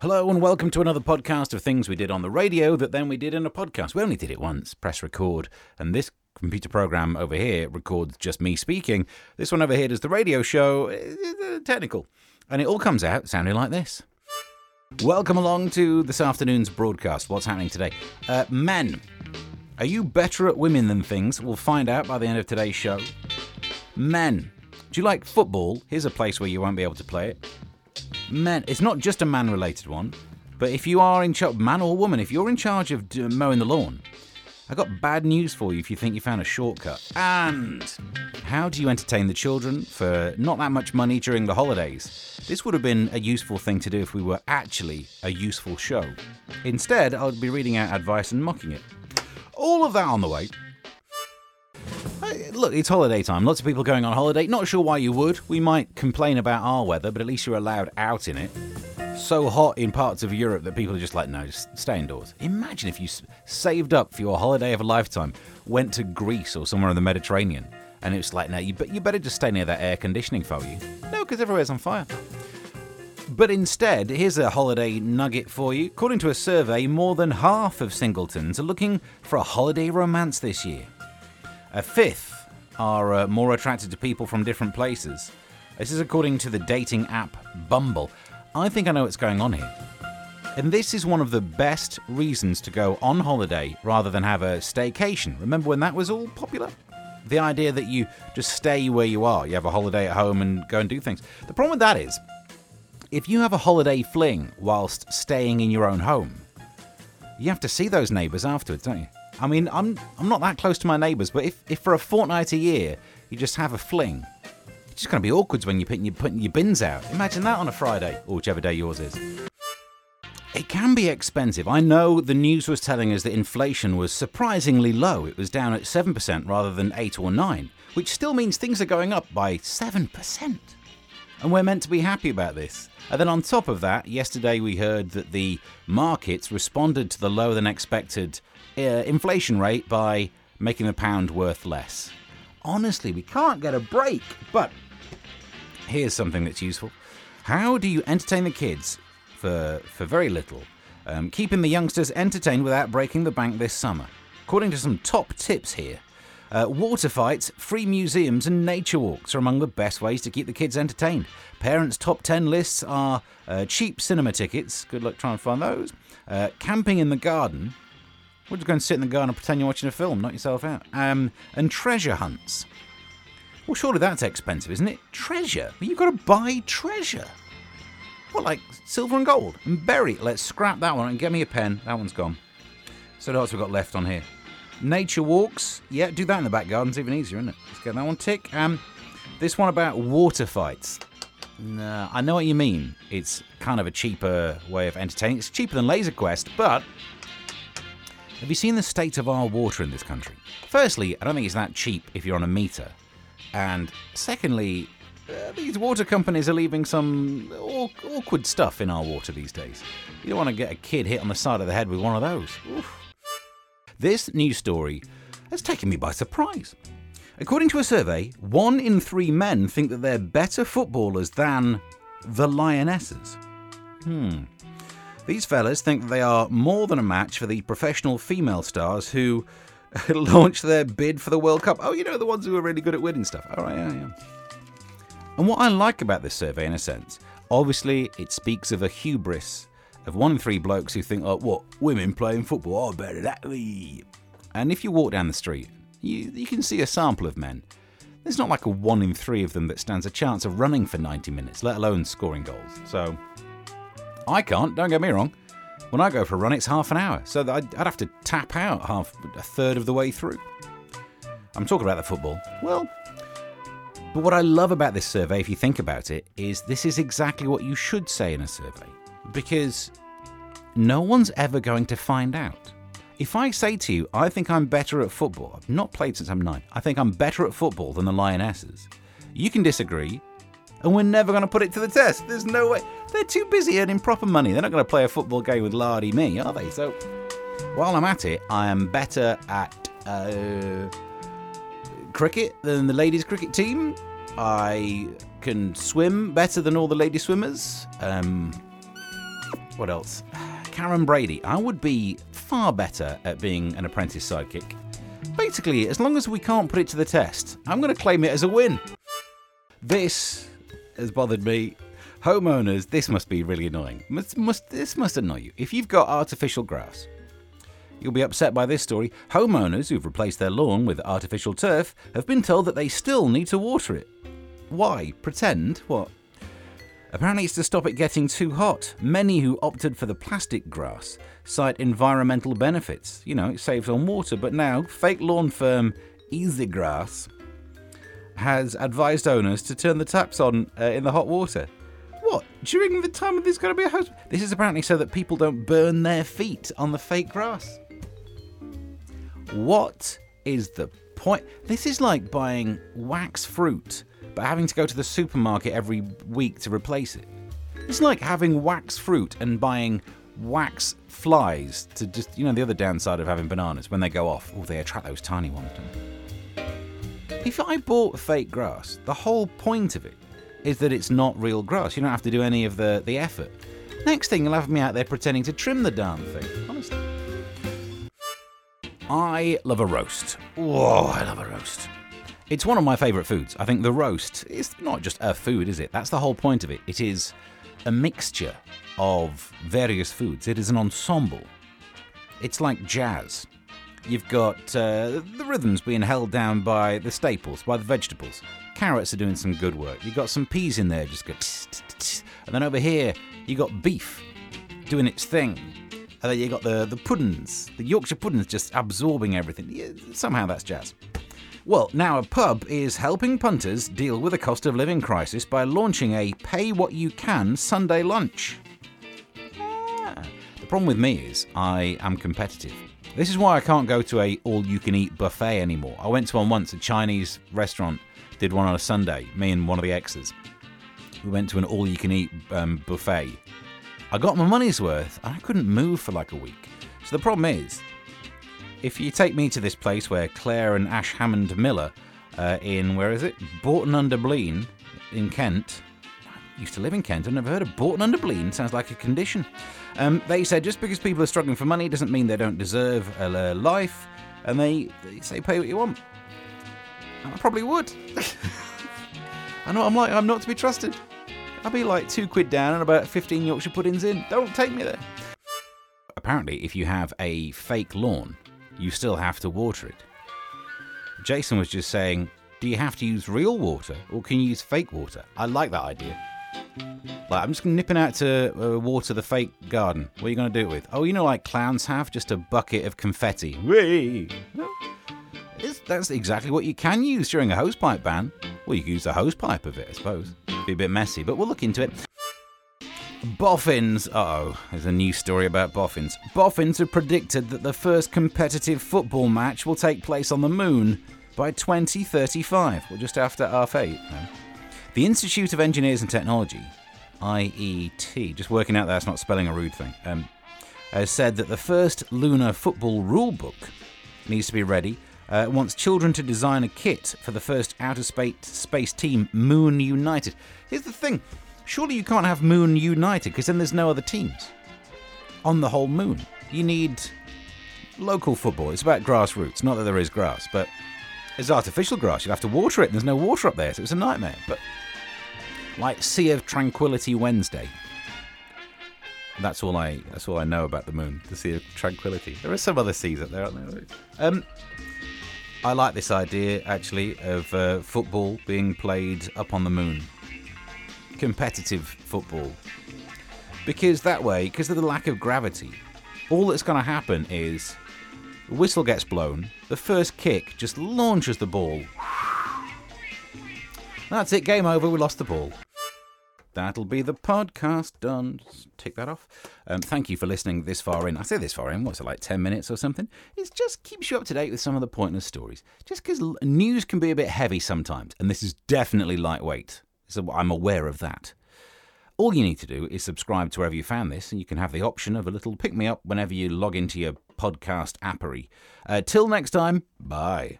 Hello and welcome to another podcast of things we did on the radio that then we did in a podcast. We only did it once. Press record. And this computer program over here records just me speaking. This one over here does the radio show, technical. And it all comes out sounding like this. Welcome along to this afternoon's broadcast. What's happening today? Men. Are you better at women than things? We'll find out by the end of today's show. Men. Do you like football? Here's a place where you won't be able to play it. Men, it's not just a man-related one, but if you are in charge, man or woman, if you're in charge of mowing the lawn, I got bad news for you if you think you found a shortcut. And how do you entertain the children for not that much money during the holidays? This would have been a useful thing to do if we were actually a useful show. Instead, I'll be reading out advice and mocking it. All of that on the way. Look, it's holiday time. Lots of people going on holiday. Not sure why you would. We might complain about our weather, but at least you're allowed out in it. So hot in parts of Europe that people are just like, no, just stay indoors. Imagine if you saved up for your holiday of a lifetime, went to Greece or somewhere in the Mediterranean, and it was like, no, you better just stay near that air conditioning for you. No, because everywhere's on fire. But instead, here's a holiday nugget for you. According to a survey, more than half of singletons are looking for a holiday romance this year. A fifth are more attracted to people from different places. This is according to the dating app Bumble. I think I know what's going on here. And this is one of the best reasons to go on holiday rather than have a staycation. Remember when that was all popular? The idea that you just stay where you are. You have a holiday at home and go and do things. The problem with that is, if you have a holiday fling whilst staying in your own home, you have to see those neighbours afterwards, don't you? I mean, I'm not that close to my neighbours, but if for a fortnight a year you just have a fling, it's just going to be awkward when you're putting your bins out. Imagine that on a Friday, or whichever day yours is. It can be expensive. I know the news was telling us that inflation was surprisingly low. It was down at 7% rather than 8 or 9, which still means things are going up by 7%. And we're meant to be happy about this. And then on top of that, yesterday we heard that the markets responded to the lower than expected inflation rate by making the pound worth less. Honestly, we can't get a break. But here's something that's useful. How do you entertain the kids for very little? Keeping the youngsters entertained without breaking the bank this summer. According to some top tips here, water fights, free museums and nature walks are among the best ways to keep the kids entertained. Parents' top 10 lists are cheap cinema tickets. Good luck trying to find those. Camping in the garden. We're just going to sit in the garden and pretend you're watching a film, knock yourself out. And treasure hunts. Well, surely that's expensive, isn't it? Treasure? Well, you've got to buy treasure. What, like silver and gold? And bury it. Let's scrap that one and get me a pen. That one's gone. So what else we've got left on here? Nature walks. Yeah, do that in the back garden. It's even easier, isn't it? Let's get that one tick. This one about water fights. Nah, I know what you mean. It's kind of a cheaper way of entertaining. It's cheaper than Laser Quest, but have you seen the state of our water in this country? Firstly, I don't think it's that cheap if you're on a meter. And secondly, these water companies are leaving some awkward stuff in our water these days. You don't want to get a kid hit on the side of the head with one of those. Oof. This news story has taken me by surprise. According to a survey, 1 in 3 men think that they're better footballers than the Lionesses. These fellas think that they are more than a match for the professional female stars who launched their bid for the World Cup. Oh, you know, the ones who are really good at winning stuff. All right, yeah. And what I like about this survey, in a sense, obviously it speaks of a hubris of 1 in 3 blokes who think, oh, what, women playing football? Oh, better that way. And if you walk down the street, you can see a sample of men. There's not like a 1 in 3 of them that stands a chance of running for 90 minutes, let alone scoring goals. So I can't, don't get me wrong. When I go for a run, it's half an hour, so I'd have to tap out a third of the way through. I'm talking about the football. Well, but what I love about this survey, if you think about it, is this is exactly what you should say in a survey, because no one's ever going to find out. If I say to you, I think I'm better at football, I've not played since I'm 9, I think I'm better at football than the Lionesses, you can disagree, and we're never going to put it to the test. There's no way. They're too busy earning proper money. They're not going to play a football game with Lardy me, are they? So while I'm at it, I am better at cricket than the ladies' cricket team. I can swim better than all the lady swimmers. What else? Karen Brady. I would be far better at being an apprentice sidekick. Basically, as long as we can't put it to the test, I'm going to claim it as a win. This has bothered me. Homeowners, this must be really annoying. This must annoy you. If you've got artificial grass, you'll be upset by this story. Homeowners who've replaced their lawn with artificial turf have been told that they still need to water it. Why? Pretend? What? Apparently it's to stop it getting too hot. Many who opted for the plastic grass cite environmental benefits. You know, it saves on water. But now, fake lawn firm Easygrass has advised owners to turn the taps on in the hot water. What? During the time of this going to be a house? This is apparently so that people don't burn their feet on the fake grass. What is the point? This is like buying wax fruit, but having to go to the supermarket every week to replace it. It's like having wax fruit and buying wax flies to just, you know, the other downside of having bananas when they go off. Oh, they attract those tiny ones, don't they? If I bought fake grass, the whole point of it is that it's not real grass. You don't have to do any of the effort. Next thing, you'll have me out there pretending to trim the darn thing, honestly. I love a roast. Whoa, I love a roast. It's one of my favourite foods. I think the roast is not just a food, is it? That's the whole point of it. It is a mixture of various foods. It is an ensemble. It's like jazz. You've got the rhythms being held down by the staples, by the vegetables. Carrots are doing some good work. You've got some peas in there, just go tss, tss, tss. And then over here, you've got beef doing its thing. And then you've got the puddings, the Yorkshire puddings just absorbing everything. Yeah, somehow that's jazz. Well, now a pub is helping punters deal with the cost of living crisis by launching a pay-what-you-can Sunday lunch. Ah. The problem with me is I am competitive. This is why I can't go to a all-you-can-eat buffet anymore. I went to one once, a Chinese restaurant. Did one on a Sunday, me and one of the exes. We went to an all-you-can-eat buffet. I got my money's worth, and I couldn't move for like a week. So the problem is, if you take me to this place where Claire and Ash Hammond Miller in, where is it? Boughton-under-bleen in Kent. I used to live in Kent, I've never heard of Boughton-under-bleen. Sounds like a condition. They said just because people are struggling for money doesn't mean they don't deserve a life, and they say pay what you want. I probably would. I know what I'm like. I'm not to be trusted. I'll be like £2 down and about 15 Yorkshire puddings in. Don't take me there. Apparently, if you have a fake lawn, you still have to water it. Jason was just saying, do you have to use real water or can you use fake water? I like that idea. Like, I'm just nipping out to water the fake garden. What are you going to do it with? Oh, you know, like clowns have just a bucket of confetti. Whee! That's exactly what you can use during a hosepipe ban. Well, you can use a hosepipe of it, I suppose. Be a bit messy, but we'll look into it. Boffins. Uh-oh, there's a new story about boffins. Boffins have predicted that the first competitive football match will take place on the moon by 2035. Well, just after half eight. Then. The Institute of Engineers and Technology, IET, just working out that's not spelling a rude thing, has said that the first lunar football rulebook needs to be ready. Wants children to design a kit for the first outer space team, Moon United. Here's the thing. Surely you can't have Moon United because then there's no other teams on the whole moon. You need local football. It's about grassroots. Not that there is grass, but it's artificial grass. You'll have to water it, and there's no water up there, so it's a nightmare. But like Sea of Tranquility Wednesday. That's all I know about the moon, the Sea of Tranquility. There are some other seas up there, aren't there? I like this idea, actually, of football being played up on the moon. Competitive football. Because that way, because of the lack of gravity, all that's going to happen is the whistle gets blown, the first kick just launches the ball. That's it, game over, we lost the ball. That'll be the podcast done. Just tick that off. Thank you for listening this far in. I say this far in, what's it like, 10 minutes or something? It just keeps you up to date with some of the pointless stories. Just because news can be a bit heavy sometimes, and this is definitely lightweight. So I'm aware of that. All you need to do is subscribe to wherever you found this, and you can have the option of a little pick-me-up whenever you log into your podcast appery. Till next time, bye.